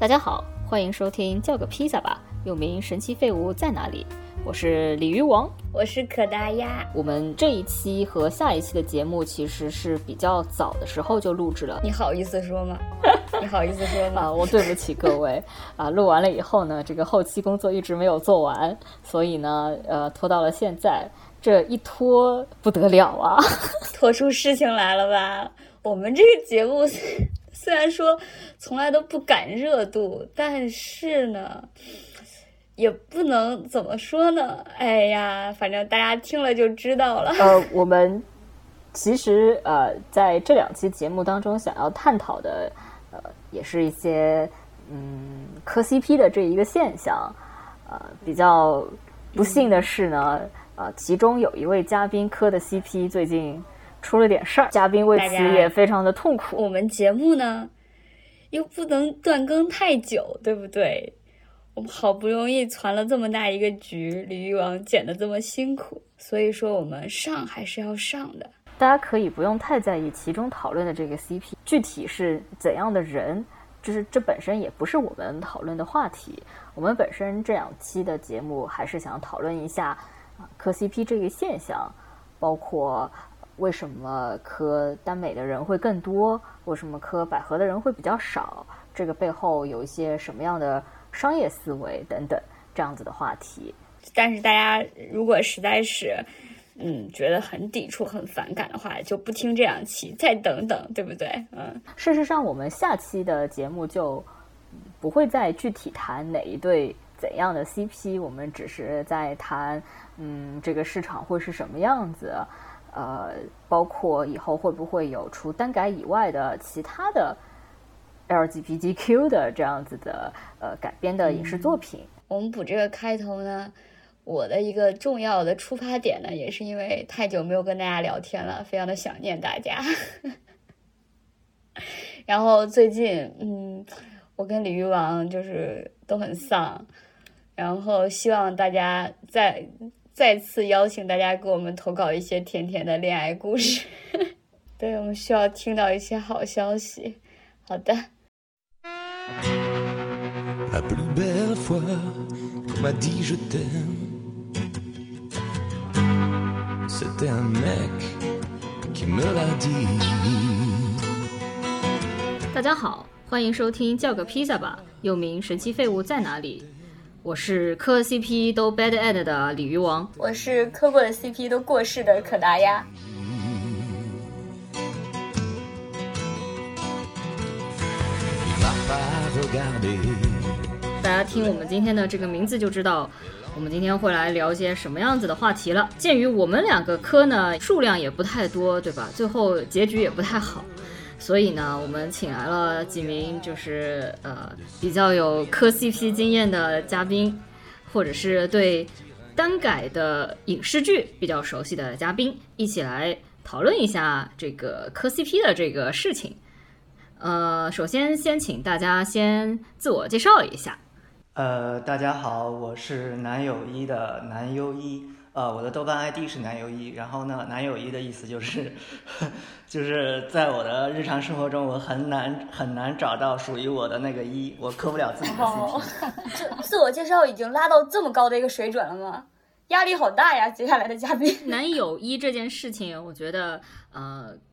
大家好，欢迎收听叫个披萨吧，又名神奇废物在哪里。我是鲤鱼王，我是可达鸭。我们这一期和下一期的节目其实是比较早的时候就录制了。你好意思说吗？你好意思说吗？我对不起各位啊！录完了以后呢，这个后期工作一直没有做完，所以呢，拖到了现在。这一拖不得了啊，拖出事情来了吧？我们这个节目虽然说从来都不赶热度，但是呢，也不能怎么说呢。哎呀，反正大家听了就知道了。我们其实在这两期节目当中想要探讨的，也是一些磕 CP 的这一个现象。比较不幸的是呢。其中有一位嘉宾磕的 CP 最近出了点事儿，嘉宾为此也非常的痛苦。我们节目呢又不能断更太久，对不对？我们好不容易攒了这么大一个局，鲤鱼王剪得这么辛苦，所以说我们上还是要上的。大家可以不用太在意其中讨论的这个 CP 具体是怎样的人，就是这本身也不是我们讨论的话题。我们本身这两期的节目还是想讨论一下磕 CP 这个现象，包括为什么磕耽美的人会更多，为什么磕百合的人会比较少，这个背后有一些什么样的商业思维等等这样子的话题。但是大家如果实在是觉得很抵触很反感的话，就不听这两期，再等等，对不对？事实上我们下期的节目就不会再具体谈哪一对怎样的 CP， 我们只是在谈这个市场会是什么样子，包括以后会不会有除耽改以外的其他的 LGBTQ 的这样子的改编的影视作品。我们补这个开头呢，我的一个重要的出发点呢，也是因为太久没有跟大家聊天了，非常的想念大家然后最近我跟鲤鱼王就是都很丧，然后希望大家再次邀请大家给我们投稿一些甜甜的恋爱故事对，我们需要听到一些好消息。好的。大家好，欢迎收听叫个披萨吧，又名神奇废物在哪里。我是磕 CP 都 bad end 的鲤鱼王，我是磕过的 CP 都过世的可达鸭。大家听我们今天的这个名字就知道我们今天会来聊一些什么样子的话题了。鉴于我们两个磕呢数量也不太多，对吧？最后结局也不太好，所以呢，我们请来了几名就是比较有磕 CP 经验的嘉宾，或者是对耽改的影视剧比较熟悉的嘉宾，一起来讨论一下这个磕 CP 的这个事情。首先请大家先自我介绍一下。大家好，我是男友一的男优一。我的豆瓣 ID 是男友一，然后呢，男友一的意思就是在我的日常生活中，我很难找到属于我的那个一，我磕不了自己的 CP。自我介绍已经拉到这么高的一个水准了吗？压力好大呀！接下来的嘉宾，男友一这件事情，我觉得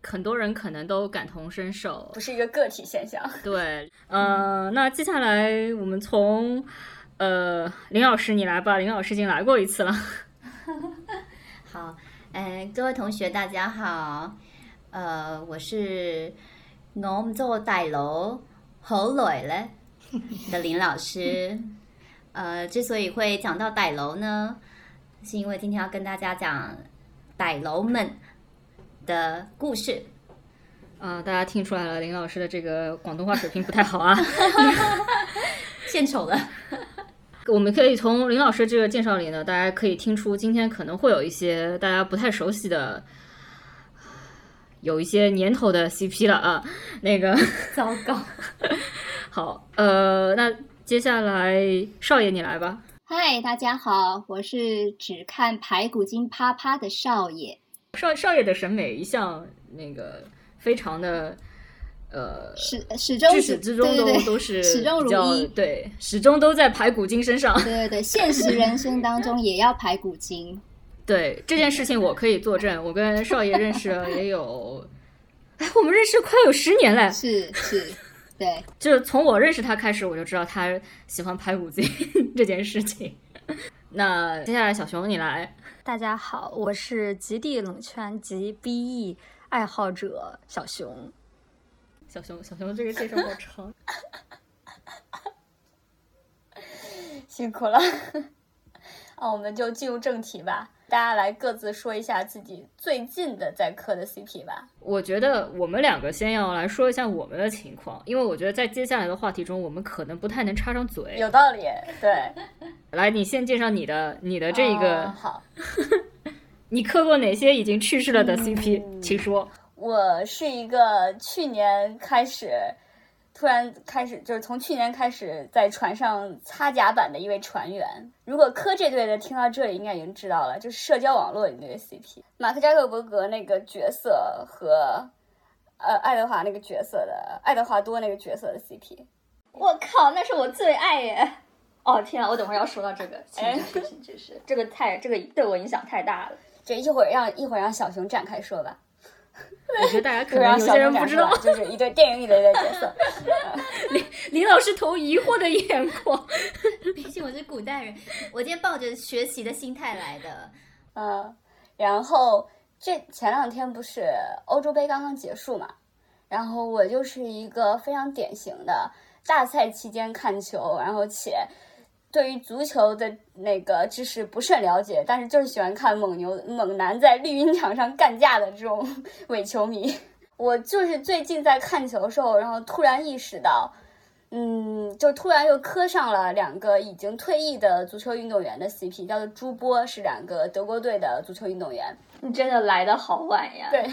很多人可能都感同身受，不是一个个体现象。对，那接下来我们从林老师你来吧，林老师已经来过一次了。好，各位同学大家好，我是我们做大佬好耐了的林老师。之所以会讲到大佬呢，是因为今天要跟大家讲大佬们的故事。大家听出来了，林老师的这个广东话水平不太好啊，献丑了。我们可以从林老师这个介绍里呢，大家可以听出今天可能会有一些大家不太熟悉的，有一些年头的 CP 了啊。那个糟糕好，那接下来少爷你来吧。嗨，大家好，我是只看排骨精啪啪的少爷。少爷的审美一向那个非常的始终都是始终如一，对，始终都在排骨精身上，对对对，现实人生当中也要排骨精。对这件事情我可以作证，我跟少爷认识了也有，哎，我们认识快有10年了，是是，对，就是从我认识他开始，我就知道他喜欢排骨精这件事情。那接下来小熊你来。大家好，我是极地冷圈及 BE 爱好者小熊。小熊这个介绍好长，辛苦了。啊，我们就进入正题吧，大家来各自说一下自己最近的在磕的 CP 吧。我觉得我们两个先要来说一下我们的情况，因为我觉得在接下来的话题中我们可能不太能插上嘴。有道理，对。来，你先介绍你的这一个，好。你磕过哪些已经去世了的 CP？请说。我是一个去年开始突然开始，就是从去年开始在船上擦甲板的一位船员。如果科这队的听到这里应该已经知道了，就是社交网络里那个 CP， 马克扎克伯格那个角色和爱德华多那个角色的 CP。 我靠，那是我最爱耶。哦天啊，我等会儿要说到这个，真是这个对我影响太大了。这一会儿让小熊展开说吧。我觉得大家可能有些人不知道，就是一对电影里的一个角色。林老师投疑惑的眼光，毕竟我是古代人，我今天抱着学习的心态来的。然后这前两天不是欧洲杯刚刚结束嘛，然后我就是一个非常典型的大赛期间看球，然后且对于足球的那个知识不甚了解，但是就是喜欢看猛男在绿茵场上干架的这种伪球迷。我就是最近在看球的时候，然后突然意识到，就突然又磕上了两个已经退役的足球运动员的 CP， 叫做朱波，是两个德国队的足球运动员。你真的来得好晚呀。对，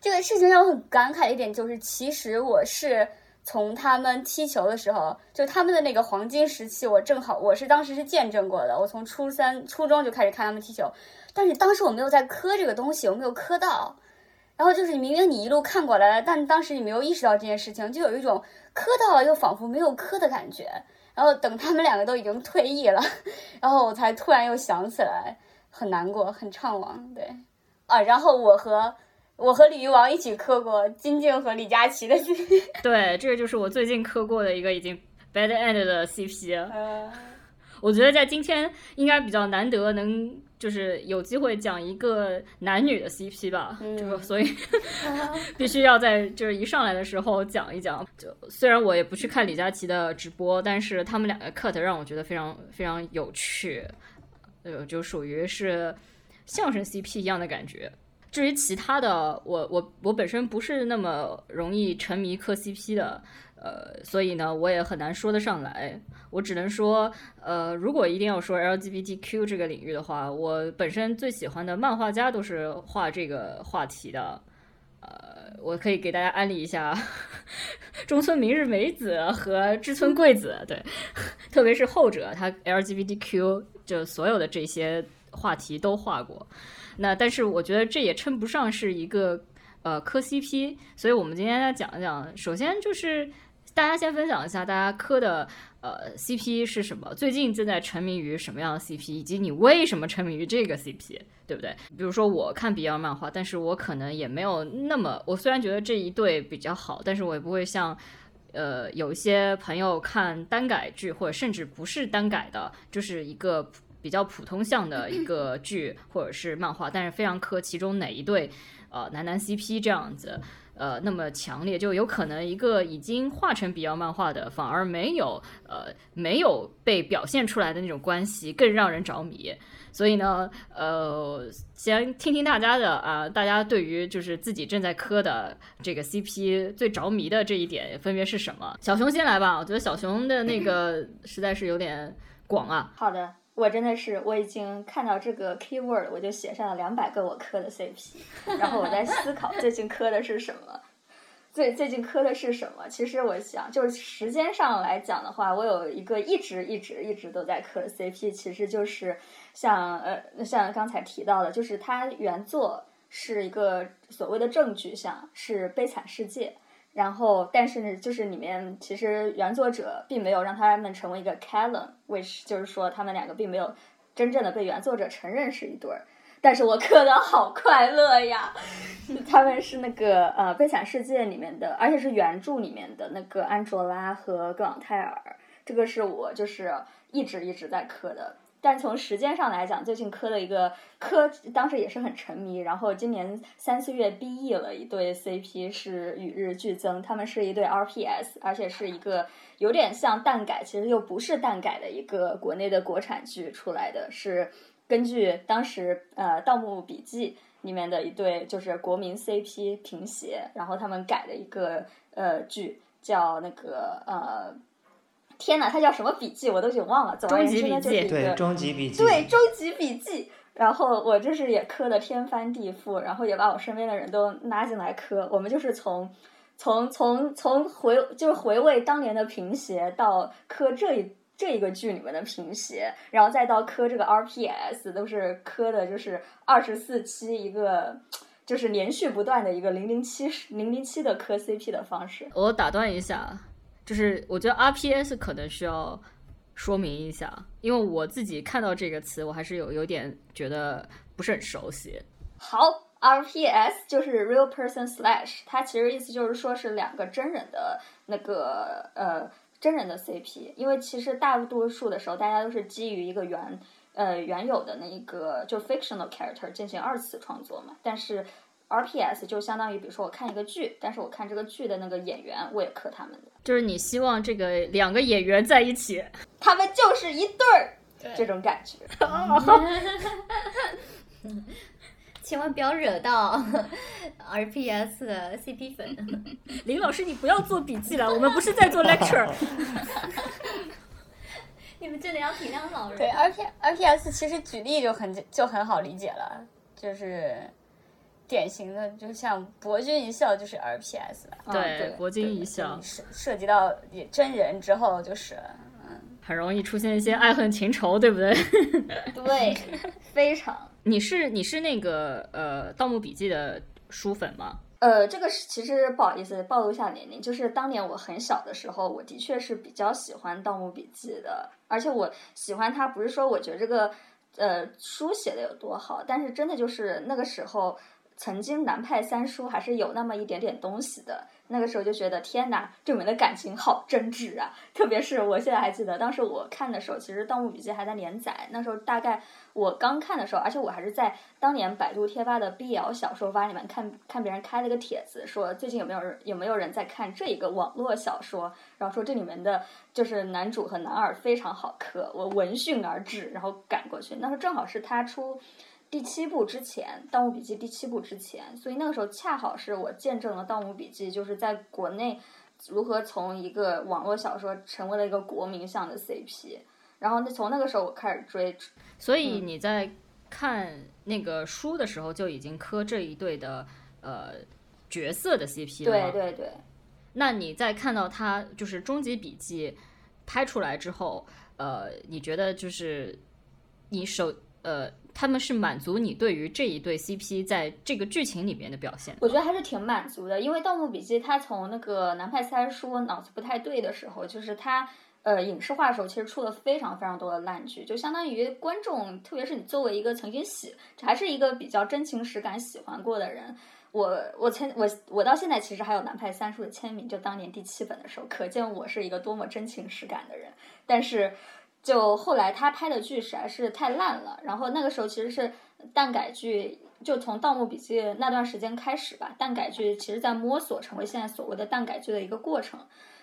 这个事情让我很感慨的一点就是，其实我是从他们踢球的时候，就他们的那个黄金时期，我当时是见证过的。我从初中就开始看他们踢球，但是当时我没有在磕这个东西，我没有磕到。然后就是明明你一路看过来了，但当时你没有意识到这件事情，就有一种磕到了又仿佛没有磕的感觉。然后等他们两个都已经退役了，然后我才突然又想起来，很难过，很怅惘。对，啊，然后我和鲤鱼王一起磕过金靖和李佳琦的 CP。 对，这个就是我最近磕过的一个已经 bad end 的 CP。 我觉得在今天应该比较难得能就是有机会讲一个男女的 CP 吧，这个所以必须要在就是一上来的时候讲一讲。就虽然我也不去看李佳琦的直播，但是他们两个 cut 让我觉得非常非常有趣，就属于是相声 CP 一样的感觉。至于其他的，我本身不是那么容易沉迷磕 CP 的，所以呢我也很难说得上来。我只能说，如果一定要说 LGBTQ 这个领域的话，我本身最喜欢的漫画家都是画这个话题的。我可以给大家安利一下中村明日美子和志村贵子，对，特别是后者，他 LGBTQ 就所有的这些话题都画过。那但是我觉得这也称不上是一个磕 CP， 所以我们今天来讲一讲。首先就是大家先分享一下大家磕的CP 是什么，最近正在沉迷于什么样的 CP， 以及你为什么沉迷于这个 CP， 对不对？比如说我看 BL 漫画，但是我可能也没有那么，我虽然觉得这一对比较好，但是我也不会像有一些朋友看单改剧，或者甚至不是单改的，就是一个比较普通向的一个剧或者是漫画，但是非常磕其中哪一对男 CP 这样子那么强烈。就有可能一个已经画成BL漫画的反而没有被表现出来的那种关系更让人着迷。所以呢先听听大家的啊，大家对于就是自己正在磕的这个 CP 最着迷的这一点分别是什么。小熊先来吧，我觉得小熊的那个实在是有点广啊。好的，我真的是，我已经看到这个 keyword， 我就写上了200个我磕的 CP， 然后我在思考最近磕的是什么，最近磕的是什么。其实我想，就是时间上来讲的话，我有一个一直都在磕的 CP， 其实就是像刚才提到的，就是它原作是一个所谓的正剧向，是《悲惨世界》。然后但是呢就是里面其实原作者并没有让他们成为一个 canon， which 就是说他们两个并没有真正的被原作者承认是一对儿。但是我磕的好快乐呀！他们是那个悲惨世界里面的，而且是原著里面的那个安卓拉和格朗泰尔，这个是我就是一直在磕的。但从时间上来讲，最近磕了一个磕，当时也是很沉迷。然后今年3、4月毕业了一对 CP 是与日俱增，他们是一对 RPS， 而且是一个有点像蛋改，其实又不是蛋改的一个国内的国产剧出来的，是根据当时《盗墓笔记》里面的一对就是国民 CP 平邪，然后他们改的一个剧叫那个天哪，它叫什么笔记我都已经忘了。总而言之呢，就是一个对终极笔记，对终极笔记。然后我就是也磕的天翻地覆，然后也把我身边的人都拉进来磕。我们就是从就是回味当年的平邪，到磕这一个剧里面的平邪，然后再到磕这个 RPS， 都是磕的就是24期一个。就是连续不断的一个007的磕 CP 的方式。我打断一下，就是我觉得 RPS 可能需要说明一下，因为我自己看到这个词，我还是有点觉得不是很熟悉。好。RPS 就是 Real Person Slash， 它其实意思就是说是两个真人的那个真人的 CP， 因为其实大多数的时候大家都是基于一个原有的那一个就 fictional character 进行二次创作嘛，但是 RPS 就相当于比如说我看一个剧，但是我看这个剧的那个演员我也磕他们的，就是你希望这个两个演员在一起，他们就是一对儿这种感觉。千万不要惹到 RPS 的 CP 粉。林老师你不要做笔记了，我们不是在做 lecture。你们真的要体谅老人。对 RPS 其实举例就很好理解了，就是典型的就像博君一笑就是 RPS 了。对，博君一笑涉及到真人之后就是很容易出现一些爱恨情仇，对不对？对，非常。你是那个盗墓笔记的书粉吗？这个其实不好意思暴露一下年龄，就是当年我很小的时候，我的确是比较喜欢盗墓笔记的，而且我喜欢它不是说我觉得这个书写的有多好，但是真的就是那个时候曾经南派三叔还是有那么一点点东西的，那个时候就觉得天哪，这们的感情好真挚啊！特别是我现在还记得，当时我看的时候，其实《盗墓笔记》还在连载，那时候大概我刚看的时候，而且我还是在当年百度贴吧的 BL 小说吧里面看别人开了个帖子，说最近有没有人在看这一个网络小说，然后说这里面的就是男主和男二非常好磕，我闻讯而至，然后赶过去，那时候正好是他出。第7部之前，《盗墓笔记》第7部之前，所以那个时候恰好是我见证了《盗墓笔记》就是在国内如何从一个网络小说成为了一个国民向的 CP， 然后从那个时候我开始追。所以你在看那个书的时候就已经磕这一对的角色的 CP 了。对对对。那你在看到他就是《终极笔记》拍出来之后，你觉得就是你他们是满足你对于这一对 CP 在这个剧情里面的表现？我觉得还是挺满足的，因为《盗墓笔记》它从那个南派三叔脑子不太对的时候，就是它影视化的时候，其实出了非常非常多的烂剧，就相当于观众，特别是你作为一个曾经还是一个比较真情实感喜欢过的人，我到现在其实还有南派三叔的签名，就当年第7本的时候，可见我是一个多么真情实感的人，但是。就后来他拍的剧实在是太烂了，然后那个时候其实是蛋改剧，就从《盗墓笔记》那段时间开始吧，蛋改剧其实在摸索成为现在所谓的蛋改剧的一个过程。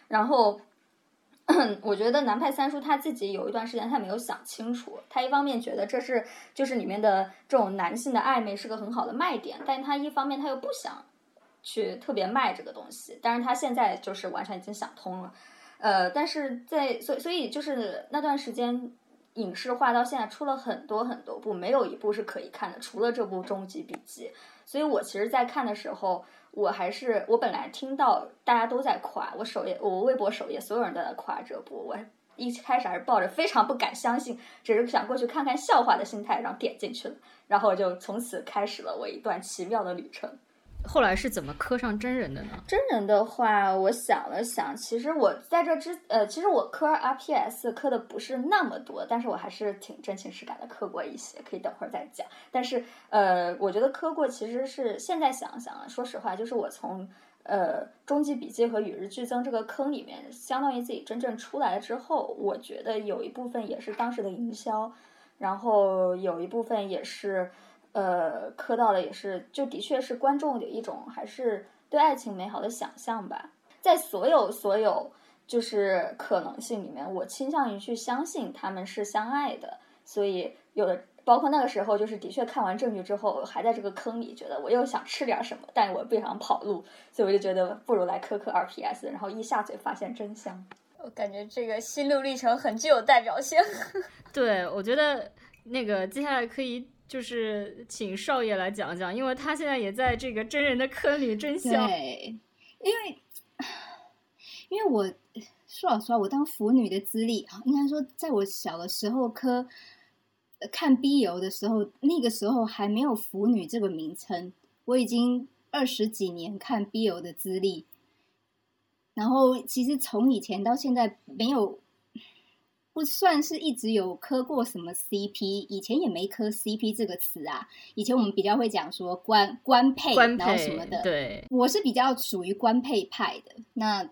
然后我觉得南派三叔他自己有一段时间他没有想清楚，他一方面觉得这是就是里面的这种男性的暧昧是个很好的卖点，但他一方面他又不想去特别卖这个东西，但是他现在就是完全已经想通了。但是所以就是那段时间影视化到现在出了很多很多部，没有一部是可以看的，除了这部《终极笔记》。所以我其实在看的时候，我本来听到大家都在夸我微博首页所有人都在夸这部，我一开始还是抱着非常不敢相信，只是想过去看看笑话的心态，然后点进去了，然后就从此开始了我一段奇妙的旅程。后来是怎么磕上真人的呢？真人的话，我想了想，其实我在这其实我磕 RPS 磕的不是那么多，但是我还是挺真情实感的磕过一些，可以等会儿再讲。但是我觉得磕过其实是现在想想了，说实话，就是我从终极笔记和与日俱增这个坑里面，相当于自己真正出来了之后，我觉得有一部分也是当时的营销，然后有一部分也是。磕到了也是，就的确是观众的一种还是对爱情美好的想象吧。在所有就是可能性里面，我倾向于去相信他们是相爱的，所以有的包括那个时候就是的确看完证据之后还在这个坑里，觉得我又想吃点什么，但我不想跑路，所以我就觉得不如来磕 RPS， 然后一下嘴发现真相。我感觉这个心路历程很具有代表性。对，我觉得那个接下来可以就是请少爷来讲讲，因为他现在也在这个真人的坑里真相。对，因为我说老实话，我当腐女的资历啊，应该说在我小的时候看 BL 的时候，那个时候还没有腐女这个名称，我已经20几年看 BL 的资历。然后其实从以前到现在没有。不算是一直有磕过什么 CP， 以前也没磕 CP 这个词啊。以前我们比较会讲说官配然后什么的。对，我是比较属于官配派的。那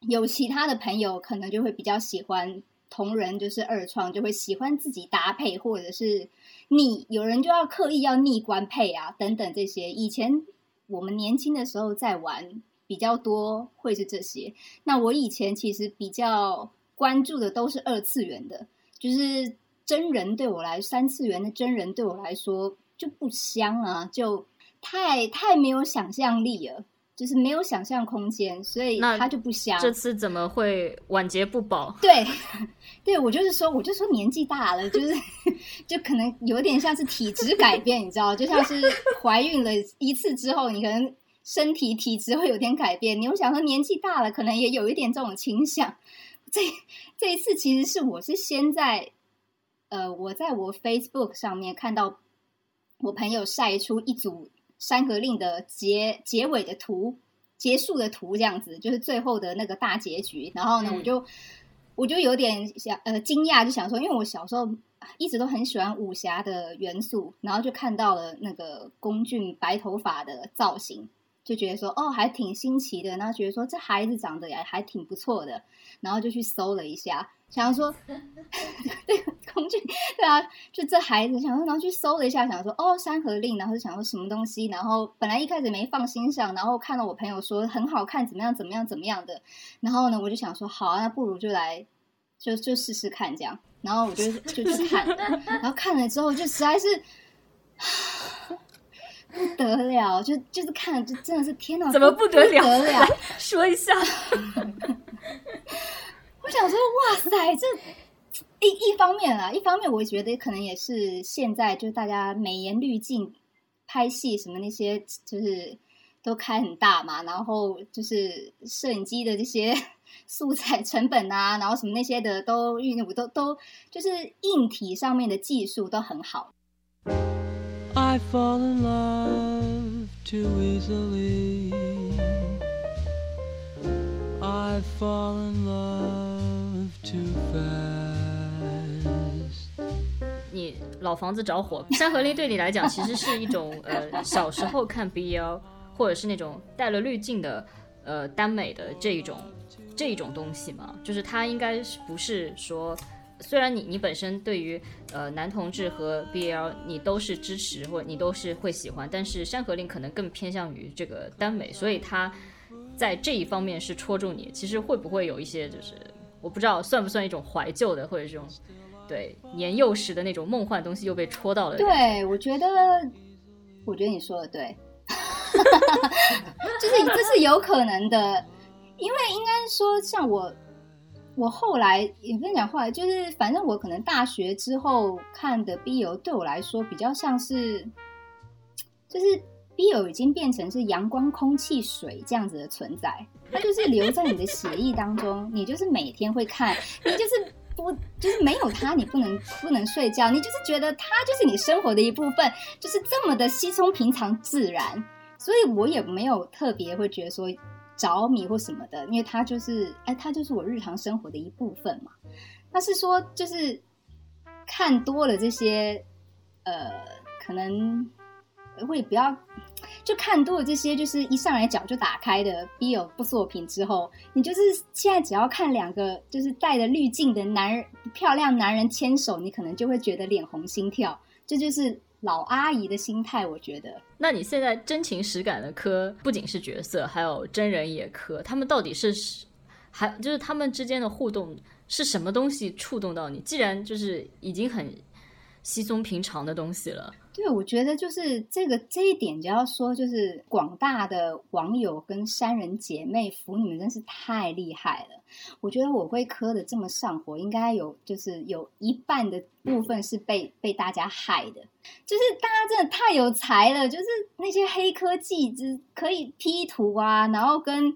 有其他的朋友可能就会比较喜欢同人，就是二创，就会喜欢自己搭配，或者是逆，有人就要刻意要逆官配啊等等这些。以前我们年轻的时候在玩比较多会是这些。那我以前其实比较关注的都是二次元的，就是真人对我来，三次元的真人对我来说就不香啊，就太没有想象力了，就是没有想象空间，所以他就不香。这次怎么会晚节不保？对，我就说年纪大了，就是就可能有点像是体质改变，你知道，就像是怀孕了一次之后，你可能身体体质会有点改变。你又想说年纪大了，可能也有一点这种倾向。这一次其实是我是先在我在我 Facebook 上面看到我朋友晒出一组山河令的结尾的图，结束的图，这样子就是最后的那个大结局。然后呢，我就有点惊讶，就想说，因为我小时候一直都很喜欢武侠的元素，然后就看到了那个龚俊白头发的造型。就觉得说哦还挺新奇的，然后觉得说这孩子长得也还挺不错的，然后就去搜了一下，想要说对工具，对啊，就这孩子想说，然后去搜了一下，想说哦山河令，然后就想说什么东西，然后本来一开始没放心上，然后看到我朋友说很好看，怎么样的，然后呢我就想说好啊，那不如就来就试试看这样，然后我就看了，然后看了之后就实在是。不得了，就是看，就真的是天哪！怎么不得了？说一下，我想说，哇塞，这一方面我觉得可能也是现在就大家美颜滤镜、拍戏什么那些，就是都开很大嘛，然后就是摄影机的这些素材成本啊，然后什么那些的都就是硬体上面的技术都很好。I fall in love too easily. I fall in love too fast. 你老房子着火，山河令对你来讲其实是一种小时候看 BL 或者是那种带了滤镜的耽美的这一种东西嘛，就是它应该是不是说。虽然你本身对于男同志和 BL 你都是支持或你都是会喜欢，但是山河令可能更偏向于这个耽美，所以他在这一方面是戳中你。其实会不会有一些就是我不知道算不算一种怀旧的，或者这种对年幼时的那种梦幻东西又被戳到了？对，我觉得你说的对，就是这是有可能的，因为应该说像我后来也不能讲后来，就是反正我可能大学之后看的 BL 对我来说比较像是，就是 BL 已经变成是阳光、空气、水这样子的存在，它就是留在你的血液当中，你就是每天会看，你就是就是没有它你不能睡觉，你就是觉得它就是你生活的一部分，就是这么的稀松平常自然。所以我也没有特别会觉得说着迷或什么的，因为它就是它就是我日常生活的一部分嘛。但是说就是看多了这些可能会比较就看多了这些就是一上来脚就打开的 BL 部作品之后，你就是现在只要看两个就是带着滤镜的男人漂亮男人牵手，你可能就会觉得脸红心跳，这就是老阿姨的心态，我觉得。那你现在真情实感的磕不仅是角色，还有真人也磕，他们到底是还就是他们之间的互动是什么东西触动到你？既然就是已经很稀松平常的东西了。对，我觉得就是这一点就要说，就是广大的网友跟山人姐妹服你们真是太厉害了。我觉得我会磕的这么上火，应该有就是有一半的部分是被大家害的，就是大家真的太有才了，就是那些黑科技就是可以 P 图啊，然后跟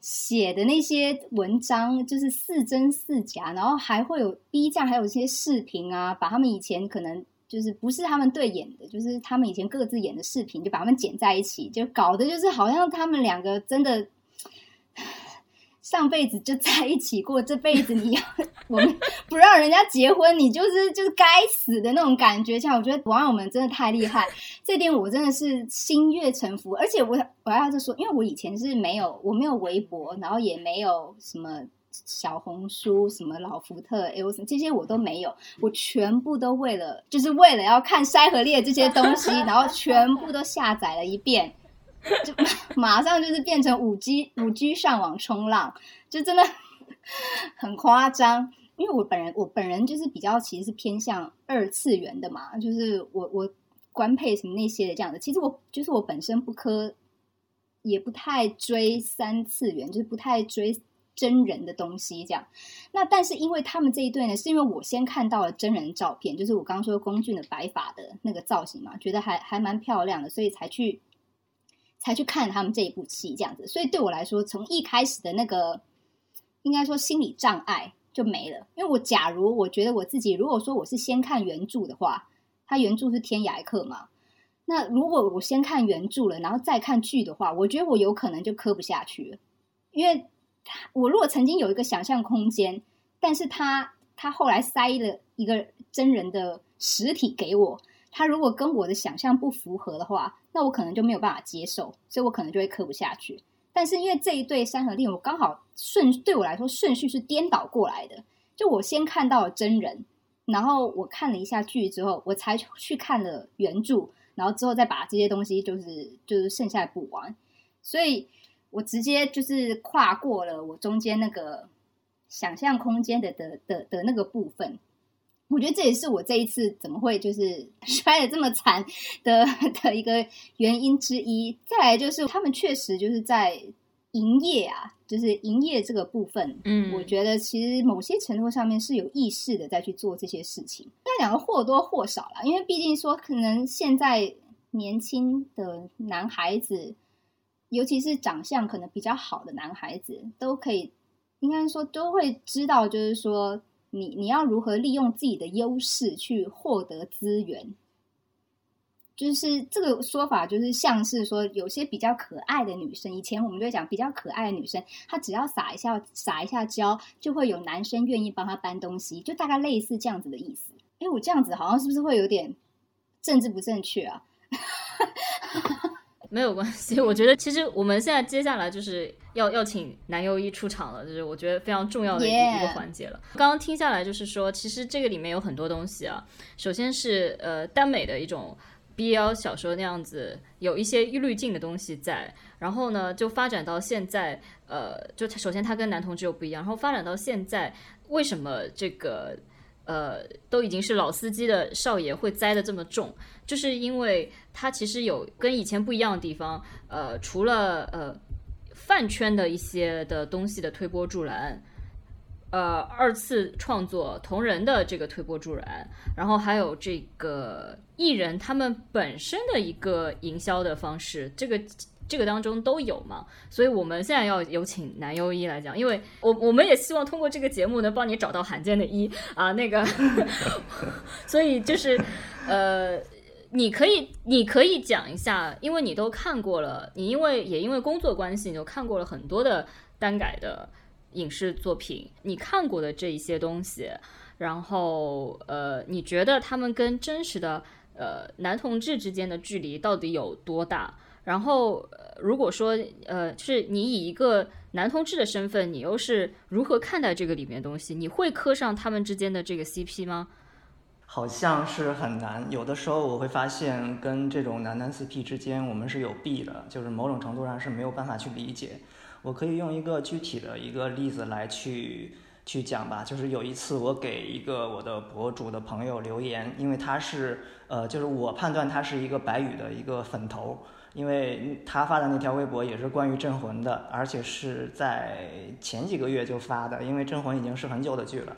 写的那些文章就是似真似假，然后还会有 B 站还有一些视频啊，把他们以前可能就是不是他们对演的，就是他们以前各自演的视频就把他们剪在一起，就搞得就是好像他们两个真的上辈子就在一起过，这辈子你要我们不让人家结婚，你就是该死的那种感觉。像我觉得网友们真的太厉害，这点我真的是心悦诚服。而且我要说，因为我以前是没有微博，然后也没有什么小红书什么老福特 这些我都没有，我全部都为了要看筛核列这些东西然后全部都下载了一遍，就马上就是变成 5G 上网冲浪，就真的很夸张。因为我本人就是比较其实是偏向二次元的嘛，就是我官配什么那些的这样的，其实我就是我本身不磕也不太追三次元，就是不太追真人的东西这样。那但是因为他们这一对呢，是因为我先看到了真人照片，就是我刚说龚俊的白发的那个造型嘛，觉得还蛮漂亮的，所以才去看他们这一部戏这样子。所以对我来说，从一开始的那个应该说心理障碍就没了。因为我假如我觉得我自己如果说我是先看原著的话，它原著是天涯客嘛，那如果我先看原著了然后再看剧的话，我觉得我有可能就磕不下去了。因为我如果曾经有一个想象空间，但是他后来塞了一个真人的实体给我，他如果跟我的想象不符合的话，那我可能就没有办法接受，所以我可能就会磕不下去。但是因为这一对山河令，我刚好对我来说顺序是颠倒过来的，就我先看到了真人，然后我看了一下剧之后，我才去看了原著，然后之后再把这些东西就是剩下补完，所以我直接就是跨过了我中间那个想象空间的那个部分。我觉得这也是我这一次怎么会就是摔得这么惨的一个原因之一。再来就是他们确实就是在营业啊，就是营业这个部分，我觉得其实某些程度上面是有意识的在去做这些事情。那两个或多或少啦，因为毕竟说可能现在年轻的男孩子，尤其是长相可能比较好的男孩子，都可以应该说都会知道，就是说你要如何利用自己的优势去获得资源。就是这个说法就是像是说有些比较可爱的女生，以前我们就会讲比较可爱的女生，她只要撒一下娇就会有男生愿意帮她搬东西，就大概类似这样子的意思。哎，我这样子好像是不是会有点政治不正确啊？没有关系，我觉得其实我们现在接下来就是要请男优一出场了，就是我觉得非常重要的一个环节了。刚刚听下来就是说，其实这个里面有很多东西啊。首先是耽美的一种 BL 小说那样子，有一些滤镜的东西在，然后呢就发展到现在，就首先它跟男同志又不一样，然后发展到现在，为什么这个都已经是老司机的少爷会栽得这么重，就是因为他其实有跟以前不一样的地方。除了饭圈的一些的东西的推波助澜，二次创作同人的这个推波助澜，然后还有这个艺人他们本身的一个营销的方式，这个当中都有嘛。所以我们现在要有请男优一来讲，因为我们也希望通过这个节目能帮你找到罕见的一啊那个所以就是你可以讲一下，因为你都看过了，你因为工作关系，你就看过了很多的耽改的影视作品，你看过的这一些东西，然后你觉得他们跟真实的男同志之间的距离到底有多大？然后如果说是你以一个男同志的身份，你又是如何看待这个里面的东西？你会磕上他们之间的这个 CP 吗？好像是很难，有的时候我会发现跟这种男 CP 之间我们是有弊的，就是某种程度上是没有办法去理解。我可以用一个具体的一个例子来去讲吧，就是有一次我给一个我的博主的朋友留言，因为他是就是我判断他是一个白宇的一个粉头，因为他发的那条微博也是关于《镇魂》的，而且是在前几个月就发的，因为《镇魂》已经是很久的剧了。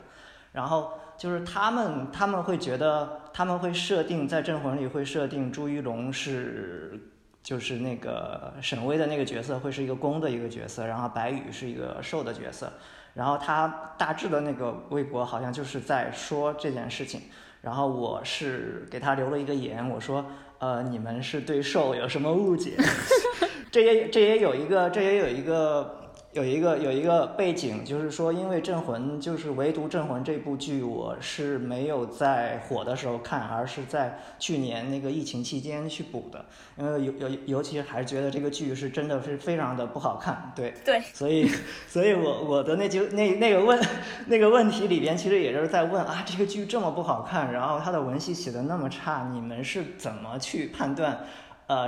然后就是他们会觉得，他们会设定在《镇魂》里会设定朱一龙是就是那个沈巍的那个角色会是一个攻的一个角色，然后白宇是一个受的角色。然后他大致的那个微博好像就是在说这件事情，然后我是给他留了一个言，我说你们是对受有什么误解？这也有一个背景，就是说因为《镇魂》就是唯独《镇魂》这部剧我是没有在火的时候看，而是在去年那个疫情期间去补的，因为尤其还是觉得这个剧是真的是非常的不好看，对，所以我的那个问题里边其实也就是在问啊，这个剧这么不好看，然后它的文戏写的那么差，你们是怎么去判断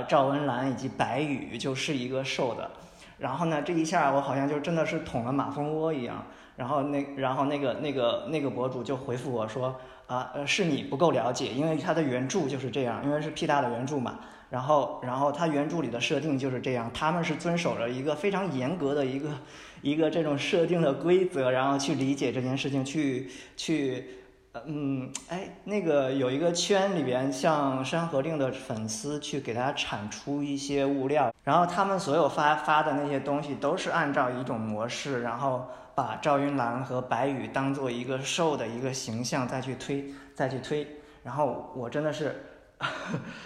赵文澜以及白宇就是一个受的？然后呢，这一下我好像就真的是捅了马蜂窝一样。然后那个博主就回复我说啊，是你不够了解，因为他的原著就是这样，因为是 P 大的原著嘛。然后他原著里的设定就是这样，他们是遵守了一个非常严格的一个这种设定的规则，然后去理解这件事情，那个有一个圈里边，像《山河令》的粉丝去给他产出一些物料，然后他们所有发的那些东西都是按照一种模式，然后把赵云澜和白宇当做一个受的一个形象再去推，然后我真的是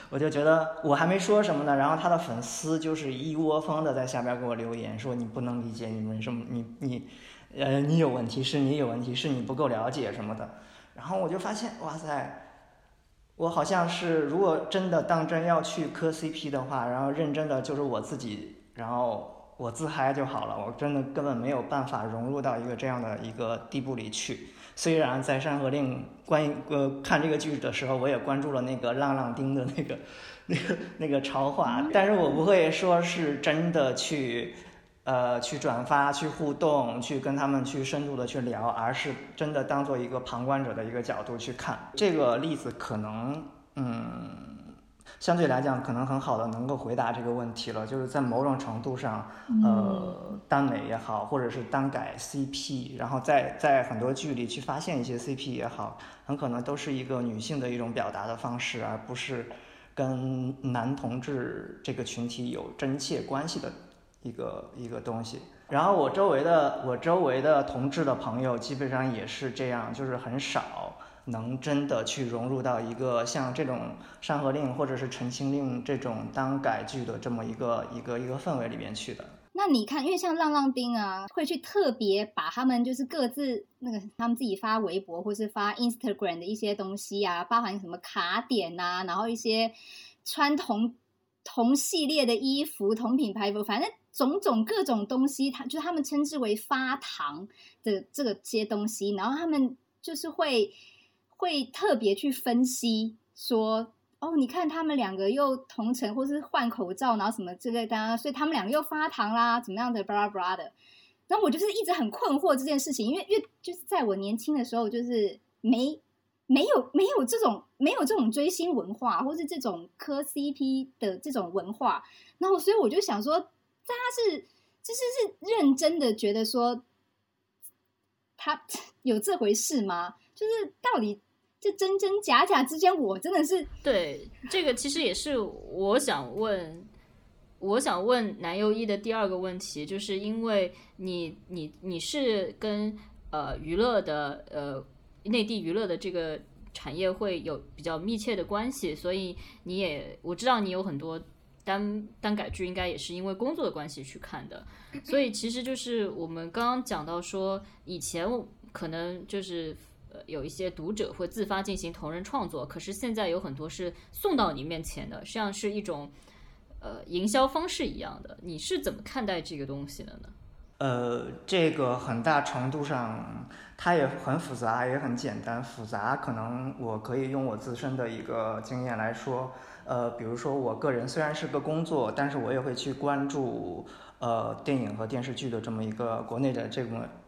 我就觉得我还没说什么呢，然后他的粉丝就是一窝蜂的在下边给我留言说你不能理解，你们什么你有问题，是你有问题，是你不够了解什么的。然后我就发现，哇塞，我好像是如果真的当真要去磕 CP 的话，然后认真的就是我自己，然后我自嗨就好了，我真的根本没有办法融入到一个这样的一个地步里去。虽然在《山河令》看这个剧的时候，我也关注了那个浪浪丁的那个潮话，但是我不会说是真的去转发、去互动、去跟他们去深度的去聊，而是真的当做一个旁观者的一个角度去看。这个例子可能相对来讲可能很好的能够回答这个问题了，就是在某种程度上耽美也好，或者是耽改 CP， 然后在很多剧里去发现一些 CP 也好，很可能都是一个女性的一种表达的方式，而不是跟男同志这个群体有真切关系的一个东西。然后我周围的同志的朋友基本上也是这样，就是很少能真的去融入到一个像这种《山河令》或者是《陈情令》这种耽改剧的这么一个氛围里面去的。那你看，因为像浪浪丁啊，会去特别把他们就是各自那个他们自己发微博或是发 Instagram 的一些东西啊，包含什么卡点啊，然后一些穿同系列的衣服、同品牌衣服，反正种种各种东西，他们称之为发糖的这些东西，然后他们就是会特别去分析说，哦，你看他们两个又同城或是换口罩，然后什么之类的，所以他们两个又发糖啦，怎么样的，巴拉巴拉的。然后我就是一直很困惑这件事情，因为就是在我年轻的时候，就是没有这种追星文化，或是这种磕 CP 的这种文化，然后所以我就想说，大家是认真的觉得说，他有这回事吗？就是到底这真真假假之间，我真的是对这个其实也是我想问男优一的第二个问题，就是因为你是跟娱乐的内地娱乐的这个产业会有比较密切的关系，所以你也，我知道你有很多单改剧应该也是因为工作的关系去看的，所以其实就是我们刚刚讲到说，以前可能就是有一些读者会自发进行同人创作，可是现在有很多是送到你面前的，像是一种营销方式一样的，你是怎么看待这个东西的呢？这个很大程度上它也很复杂也很简单。复杂可能我可以用我自身的一个经验来说，比如说我个人虽然是个工作，但是我也会去关注电影和电视剧的这么一个国内的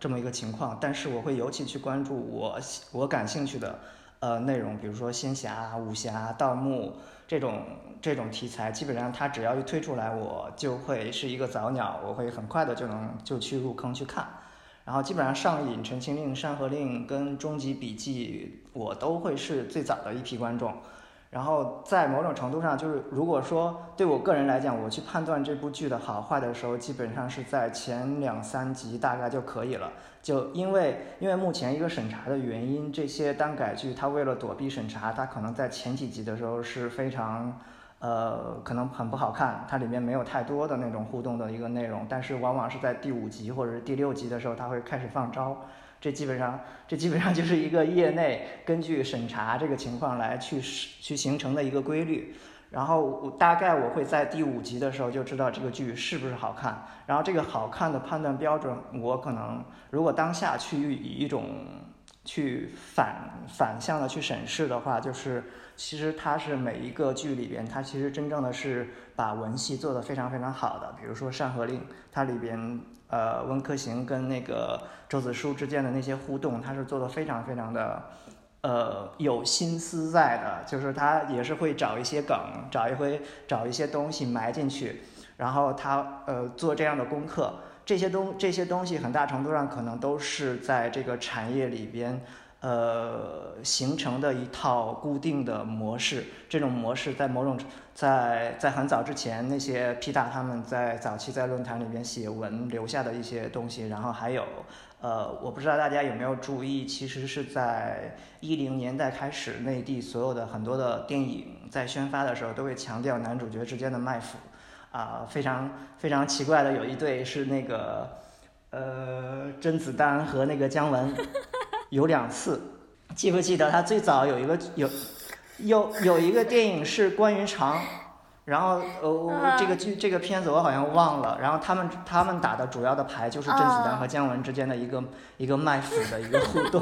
这么一个情况，但是我会尤其去关注我感兴趣的内容，比如说仙侠、武侠、盗墓这种题材，基本上它只要一推出来，我就会是一个早鸟，我会很快的就去入坑去看。然后基本上上瘾、陈情令、山河令跟终极笔记，我都会是最早的一批观众。然后在某种程度上，就是如果说对我个人来讲，我去判断这部剧的好坏的时候，基本上是在前2-3集大概就可以了。就因为目前一个审查的原因，这些单改剧它为了躲避审查，它可能在前几集的时候是非常可能很不好看，它里面没有太多的那种互动的一个内容，但是往往是在第5集或者是第6集的时候，它会开始放招。这基本上就是一个业内根据审查这个情况来去形成的一个规律。然后大概我会在第5集的时候就知道这个剧是不是好看，然后这个好看的判断标准，我可能如果当下去以一种去反向的去审视的话，就是其实它是每一个剧里边，它其实真正的是把文戏做得非常非常好的。比如说《山河令》，它里边温客行跟那个周子舒之间的那些互动，它是做得非常非常的有心思在的，就是它也是会找一些梗，找一些东西埋进去，然后它做这样的功课。这些东西很大程度上可能都是在这个产业里边形成的一套固定的模式。这种模式在在很早之前，那些P大他们在早期在论坛里边写文留下的一些东西。然后还有我不知道大家有没有注意，其实是在10年代开始，内地所有的很多的电影在宣发的时候都会强调男主角之间的卖腐啊，非常非常奇怪的，有一对是那个甄子丹和那个姜文，有2次，记不记得他最早有一个电影是关云长，然后这个片子我好像忘了，然后他们打的主要的牌就是甄子丹和姜文之间的一个卖腐的一个互动，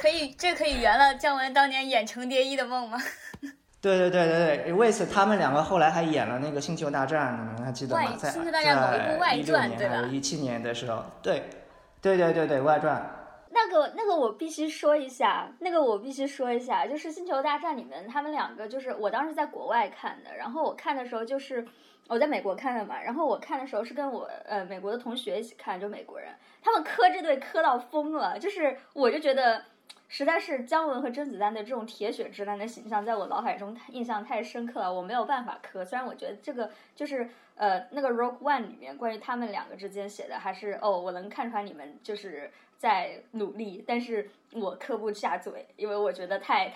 可以圆了姜文当年演程蝶衣的梦吗？对，为此他们两个后来还演了那个《星球大战》，你们还记得吗？在《星球大战》某一部外传，对吧？2017年的时候，对，外传。那个我必须说一下，就是《星球大战》里面他们两个，就是我当时在国外看的，然后我看的时候就是我在美国看的嘛，然后我看的时候是跟我美国的同学一起看，就美国人，他们磕这对磕到疯了，就是我就觉得。实在是姜文和甄子丹的这种铁血直男的形象在我脑海中印象太深刻了，我没有办法磕。虽然我觉得这个就是那个 Rogue One 里面关于他们两个之间写的还是我能看出来你们就是在努力，但是我磕不下嘴，因为我觉得太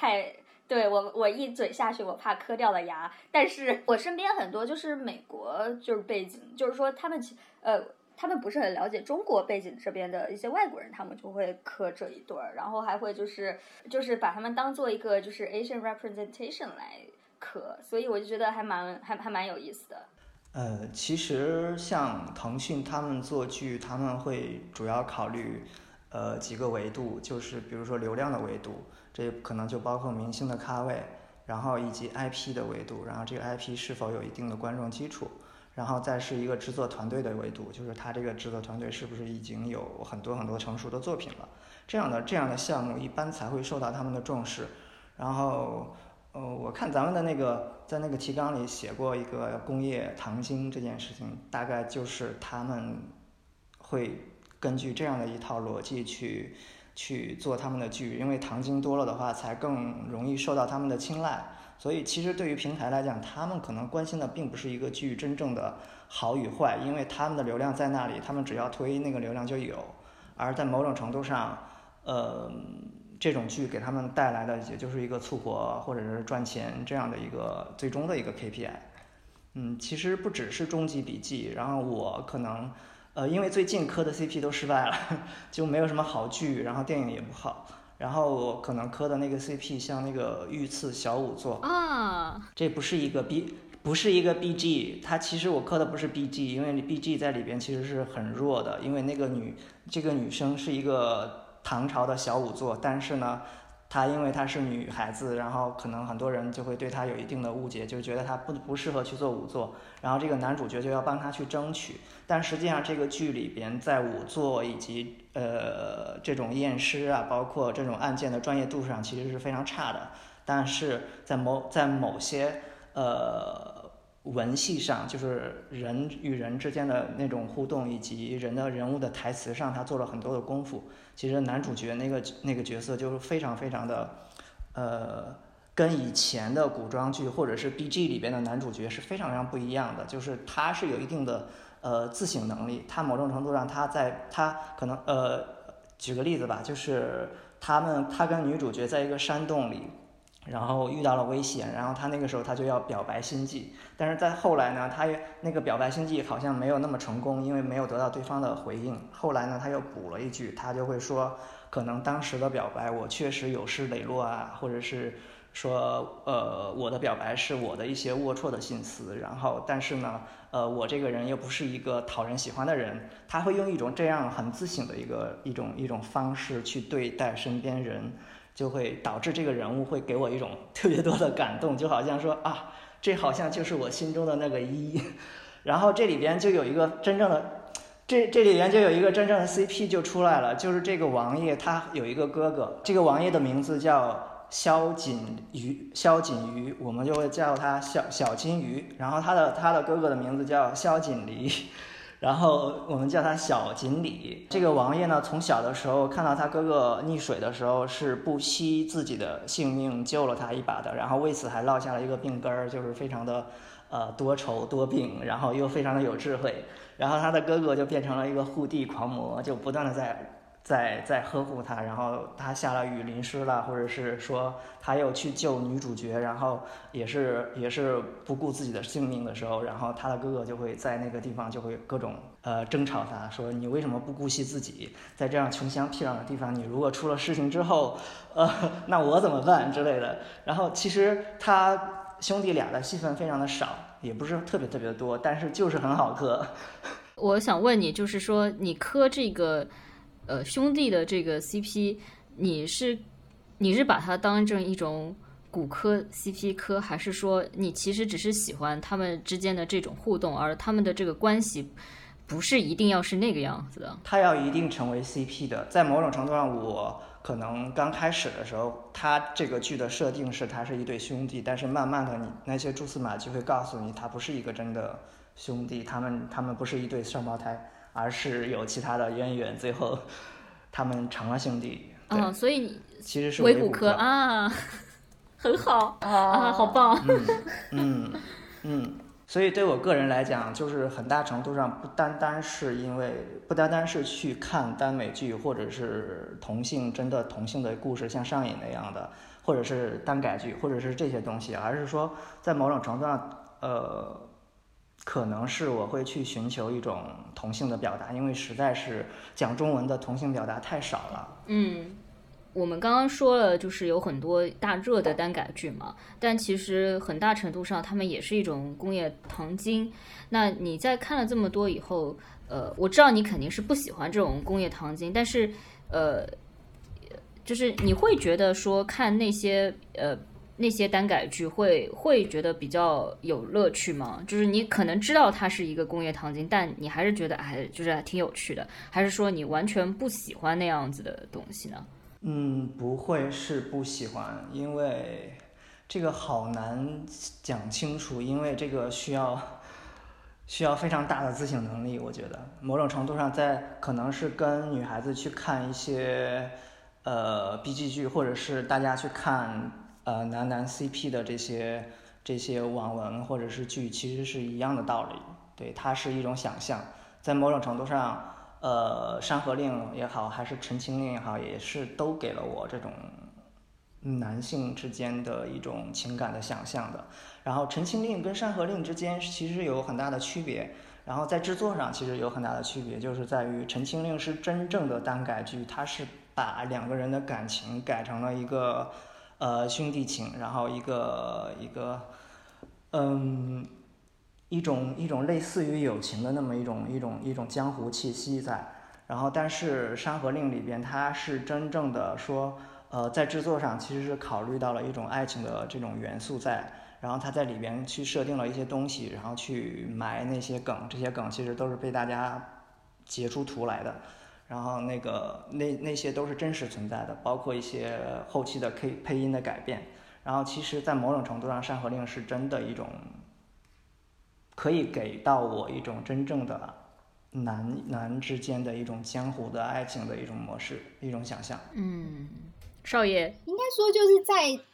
对我一嘴下去，我怕磕掉了牙。但是我身边很多就是美国就是背景，就是说他们不是很了解中国背景这边的一些外国人，他们就会磕这一对儿，然后还会就是把他们当做一个就是 Asian representation 来磕，所以我就觉得还蛮有意思的。其实像腾讯他们做剧，他们会主要考虑几个维度，就是比如说流量的维度，这可能就包括明星的咖位，然后以及 IP 的维度，然后这个 IP 是否有一定的观众基础。然后再是一个制作团队的维度，就是他这个制作团队是不是已经有很多很多成熟的作品了，这样的项目一般才会受到他们的重视。然后我看咱们的那个在那个提纲里写过一个工业糖精这件事情，大概就是他们会根据这样的一套逻辑去做他们的剧，因为糖精多了的话才更容易受到他们的青睐。所以其实对于平台来讲，他们可能关心的并不是一个剧真正的好与坏，因为他们的流量在那里，他们只要推那个流量就有。而在某种程度上这种剧给他们带来的也就是一个促活或者是赚钱这样的一个最终的一个 KPI。其实不只是终极笔记，然后我可能因为最近磕的 CP 都失败了，就没有什么好剧，然后电影也不好，然后我可能磕的那个 CP 像那个御赐小仵作啊，这不是一个 BG， 它其实我磕的不是 BG， 因为 BG 在里边其实是很弱的，因为那个这个女生是一个唐朝的小仵作，但是呢，她因为她是女孩子，然后可能很多人就会对她有一定的误解，就觉得她不适合去做仵作，然后这个男主角就要帮她去争取，但实际上这个剧里边在仵作以及这种验尸啊，包括这种案件的专业度上其实是非常差的，但是在某些文戏上，就是人与人之间的那种互动以及人物的台词上，他做了很多的功夫。其实男主角那个角色就是非常非常的跟以前的古装剧或者是 BG 里边的男主角是非常非常不一样的，就是他是有一定的自省能力，他某种程度上他可能举个例子吧，就是他跟女主角在一个山洞里，然后遇到了危险，然后他那个时候他就要表白心计，但是在后来呢，他那个表白心计好像没有那么成功，因为没有得到对方的回应。后来呢，他又补了一句，他就会说，可能当时的表白我确实有失磊落啊，或者是说我的表白是我的一些龌龊的心思，然后但是呢我这个人又不是一个讨人喜欢的人。他会用一种这样很自省的一种方式去对待身边人，就会导致这个人物会给我一种特别多的感动，就好像说啊，这好像就是我心中的那个一。然后这里边就有一个真正的 CP 就出来了，就是这个王爷他有一个哥哥，这个王爷的名字叫萧锦鱼，我们就会叫他小金鱼，然后他的哥哥的名字叫萧锦鲤，然后我们叫他小锦鲤。这个王爷呢，从小的时候看到他哥哥溺水的时候，是不惜自己的性命救了他一把的，然后为此还落下了一个病根，就是非常的多愁多病，然后又非常的有智慧。然后他的哥哥就变成了一个护地狂魔，就不断的在呵护他，然后他下了雨淋湿了，或者是说他又去救女主角，然后也是不顾自己的性命的时候，然后他的哥哥就会在那个地方就会各种争吵他，说你为什么不顾惜自己，在这样穷乡僻壤的地方，你如果出了事情之后那我怎么办之类的。然后其实他兄弟俩的戏份非常的少，也不是特别特别多，但是就是很好磕。我想问你，就是说你磕这个兄弟的这个 CP， 你是把它当成一种骨科 CP 科，还是说你其实只是喜欢他们之间的这种互动，而他们的这个关系不是一定要是那个样子的？他要一定成为 CP 的，在某种程度上，我可能刚开始的时候，他这个剧的设定是他是一对兄弟，但是慢慢的，你那些蛛丝马迹会告诉你，他不是一个真的兄弟，他们不是一对双胞胎，而是有其他的渊源，最后他们成了兄弟。所以你其实是伪骨科啊，很好啊，好棒。所以对我个人来讲，就是很大程度上不单单是去看耽美剧或者是真的同性的故事，像上瘾那样的，或者是耽改剧，或者是这些东西，而是说在某种程度上可能是我会去寻求一种同性的表达，因为实在是讲中文的同性表达太少了。我们刚刚说了，就是有很多大热的耽改剧嘛，但其实很大程度上他们也是一种工业糖精。那你在看了这么多以后，我知道你肯定是不喜欢这种工业糖精，但是就是你会觉得说看那些耽改剧会觉得比较有乐趣吗？就是你可能知道它是一个工业糖精，但你还是觉得就是挺有趣的，还是说你完全不喜欢那样子的东西呢？不会是不喜欢，因为这个好难讲清楚，因为这个需要非常大的自省能力。我觉得某种程度上可能是跟女孩子去看一些BG 剧，或者是大家去看男 CP 的这些网文或者是剧，其实是一样的道理。对，它是一种想象，在某种程度上山河令也好，还是陈情令也好，也是都给了我这种男性之间的一种情感的想象的。然后陈情令跟山河令之间其实有很大的区别，然后在制作上其实有很大的区别，就是在于陈情令是真正的单改剧，它是把两个人的感情改成了一个兄弟情，然后一种类似于友情的那么一种江湖气息在。然后但是山河令里边它是真正的说在制作上其实是考虑到了一种爱情的这种元素在，然后他在里边去设定了一些东西，然后去埋那些梗，这些梗其实都是被大家截出图来的，然后那些都是真实存在的，包括一些后期的配音的改变。然后其实在某种程度上山河令是真的一种可以给到我一种真正的男之间的一种江湖的爱情的一种模式，一种想象。嗯，少爷应该说就是在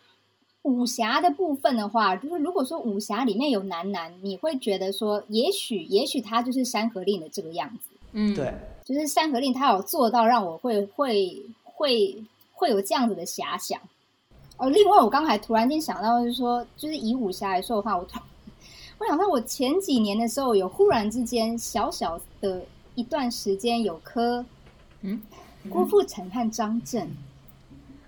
武侠的部分的话，就是如果说武侠里面有男男，你会觉得说也许他就是山河令的这个样子。嗯，对，就是山河令他有做到让我会有这样子的遐想。另外我刚才突然间想到就是说，就是以武侠来说的话，我想到我前几年的时候有忽然之间小小的一段时间有磕郭富城和张震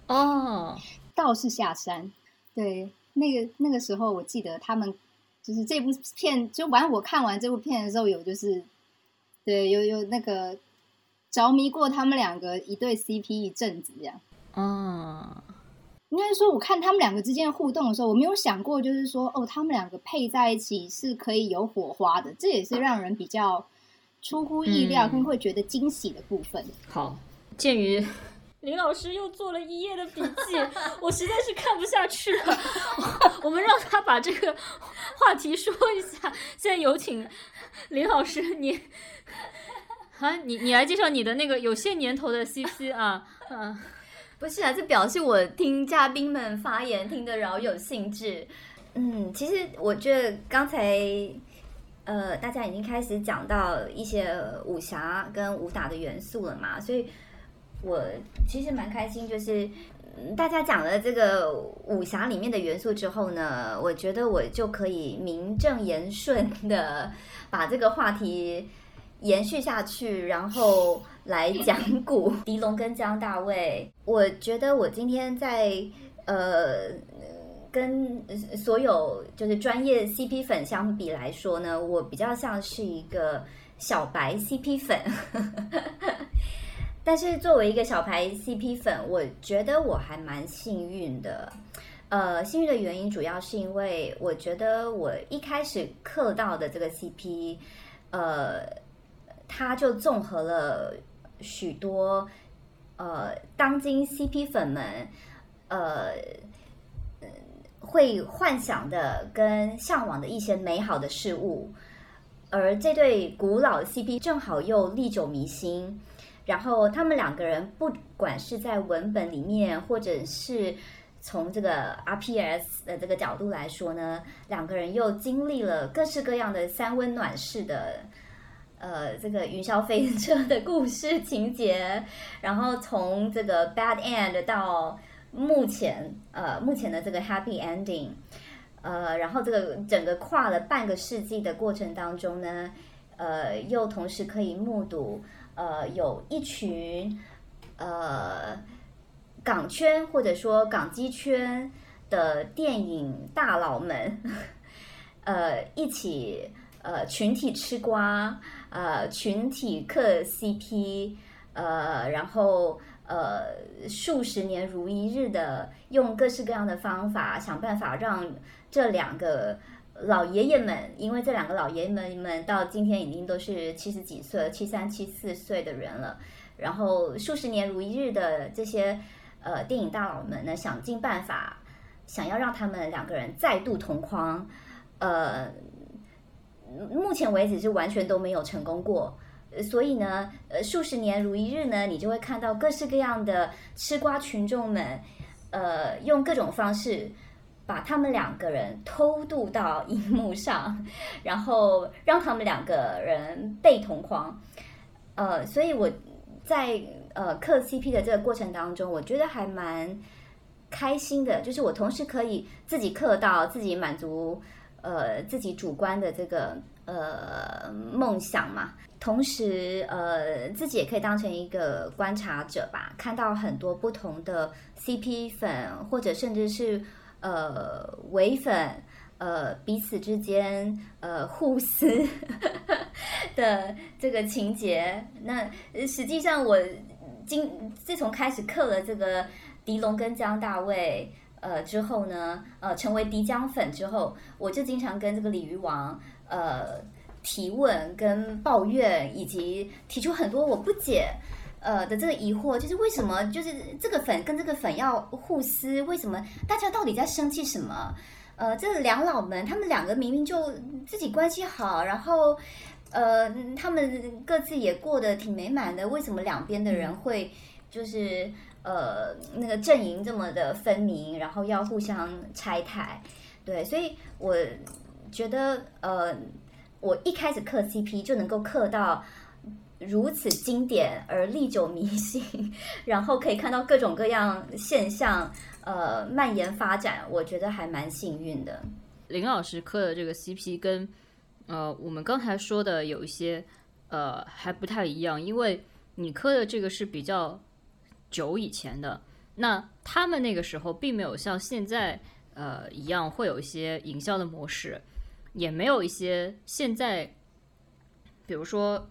哦，道士下山。对，那个时候我记得他们就是这部片，就我看完这部片的时候有就是对有那个着迷过他们两个一对 CP 一阵子这样。嗯，应该说我看他们两个之间的互动的时候，我没有想过就是说哦，他们两个配在一起是可以有火花的，这也是让人比较出乎意料跟会觉得惊喜的部分。好，鉴于林老师又做了一页的笔记，我实在是看不下去了。我们让他把这个话题说一下。现在有请林老师，你来介绍你的那个有些年头的 CP 啊。啊，不是啊，这表示我听嘉宾们发言听得饶有兴致。嗯，其实我觉得刚才大家已经开始讲到一些武侠跟武打的元素了嘛，所以我其实蛮开心，就是大家讲了这个武侠里面的元素之后呢，我觉得我就可以名正言顺的把这个话题延续下去，然后来讲古狄龙跟姜大卫。我觉得我今天在跟所有就是专业 CP 粉相比来说呢，我比较像是一个小白 CP 粉。但是作为一个小白 CP 粉，我觉得我还蛮幸运的。幸运的原因主要是因为我觉得我一开始磕到的这个 CP， 它就综合了许多当今 CP 粉们会幻想的跟向往的一些美好的事物，而这对古老 CP 正好又历久弥新。然后他们两个人不管是在文本里面，或者是从这个 RPS 的这个角度来说呢，两个人又经历了各式各样的三温暖式的这个云霄飞车的故事情节，然后从这个 bad end 到目前的这个 happy ending， 然后这个整个跨了半个世纪的过程当中呢，又同时可以目睹有一群港圈或者说港基圈的电影大佬们一起群体吃瓜，群体嗑 CP， 然后数十年如一日的用各式各样的方法想办法让这两个老爷爷们，因为这两个老爷爷们到今天已经都是70几岁、73、74岁的人了，然后数十年如一日的这些电影大佬们呢，想尽办法想要让他们两个人再度同框，目前为止是完全都没有成功过。所以呢，数十年如一日呢，你就会看到各式各样的吃瓜群众们，用各种方式把他们两个人偷渡到荧幕上，然后让他们两个人被同框。所以我在磕 CP 的这个过程当中，我觉得还蛮开心的，就是我同时可以自己磕到自己满足自己主观的这个梦想嘛，同时自己也可以当成一个观察者吧，看到很多不同的 CP 粉或者甚至是伪粉彼此之间互撕的这个情节。那实际上我自从开始磕了这个狄龙跟姜大卫之后呢，成为狄姜粉之后，我就经常跟这个鲤鱼王提问跟抱怨，以及提出很多我不解的这个疑惑，就是为什么就是这个粉跟这个粉要互撕，为什么大家到底在生气什么？这两老们他们两个明明就自己关系好，然后他们各自也过得挺美满的，为什么两边的人会就是那个阵营这么的分明，然后要互相拆台？对，所以我觉得我一开始磕 CP 就能够磕到如此经典而历久弥新，然后可以看到各种各样现象蔓延发展，我觉得还蛮幸运的。林老师磕的这个 CP 跟我们刚才说的有一些还不太一样，因为你磕的这个是比较久以前的，那他们那个时候并没有像现在一样会有一些营销的模式，也没有一些现在比如说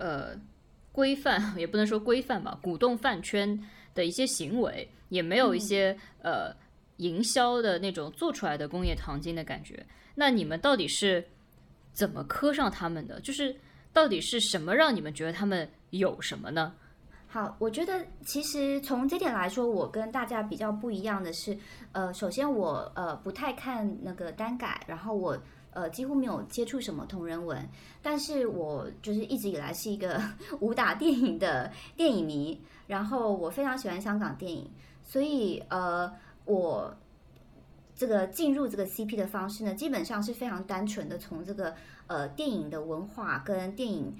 规范，也不能说规范吧，鼓动饭圈的一些行为，也没有一些营销的那种做出来的工业糖精的感觉。那你们到底是怎么磕上他们的？就是到底是什么让你们觉得他们有什么呢？好，我觉得其实从这点来说，我跟大家比较不一样的是，首先我不太看那个耽改，然后我几乎没有接触什么同人文，但是我就是一直以来是一个武打电影的电影迷，然后我非常喜欢香港电影，所以我这个进入这个 CP 的方式呢，基本上是非常单纯的从这个电影的文化跟电影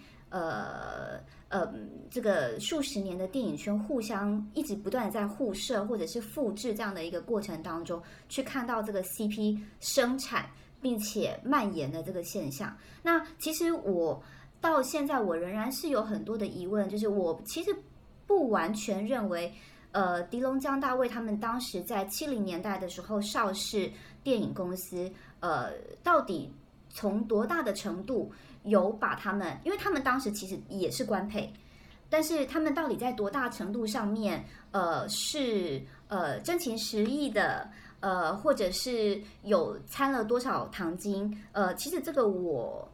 这个数十年的电影圈互相一直不断在互射或者是复制这样的一个过程当中，去看到这个 CP 生产并且蔓延的这个现象。那其实我到现在我仍然是有很多的疑问，就是我其实不完全认为狄龙姜大卫他们当时在70年代的时候邵氏电影公司到底从多大的程度有把他们，因为他们当时其实也是官配，但是他们到底在多大程度上面是真情实意的或者是有掺了多少糖精？其实这个我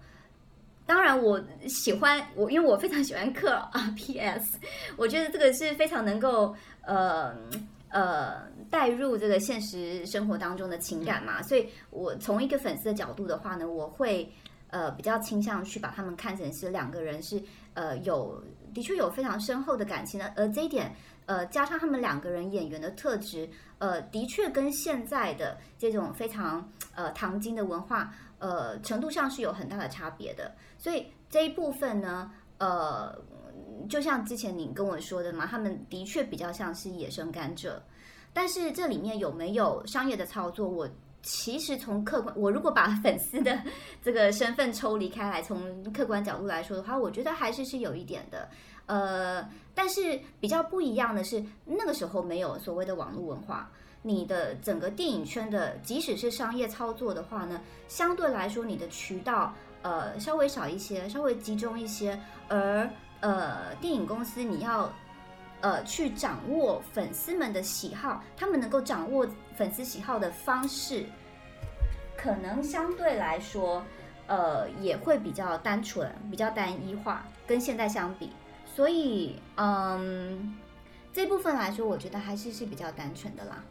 当然我喜欢，我因为我非常喜欢磕 RPS， 我觉得这个是非常能够带入这个现实生活当中的情感嘛，所以我从一个粉丝的角度的话呢，我会比较倾向去把他们看成是两个人是的确有非常深厚的感情的，而这一点加上他们两个人演员的特质的确跟现在的这种非常糖精的文化程度上是有很大的差别的。所以这一部分呢就像之前你跟我说的嘛，他们的确比较像是野生甘蔗，但是这里面有没有商业的操作，我其实从客观，我如果把粉丝的这个身份抽离开来，从客观角度来说的话，我觉得还是有一点的。但是比较不一样的是，那个时候没有所谓的网络文化，你的整个电影圈的即使是商业操作的话呢，相对来说你的渠道稍微少一些，稍微集中一些，而电影公司你要去掌握粉丝们的喜好，他们能够掌握粉丝喜好的方式可能相对来说也会比较单纯，比较单一化，跟现在相比。所以这部分来说我觉得还是比较单纯的啦。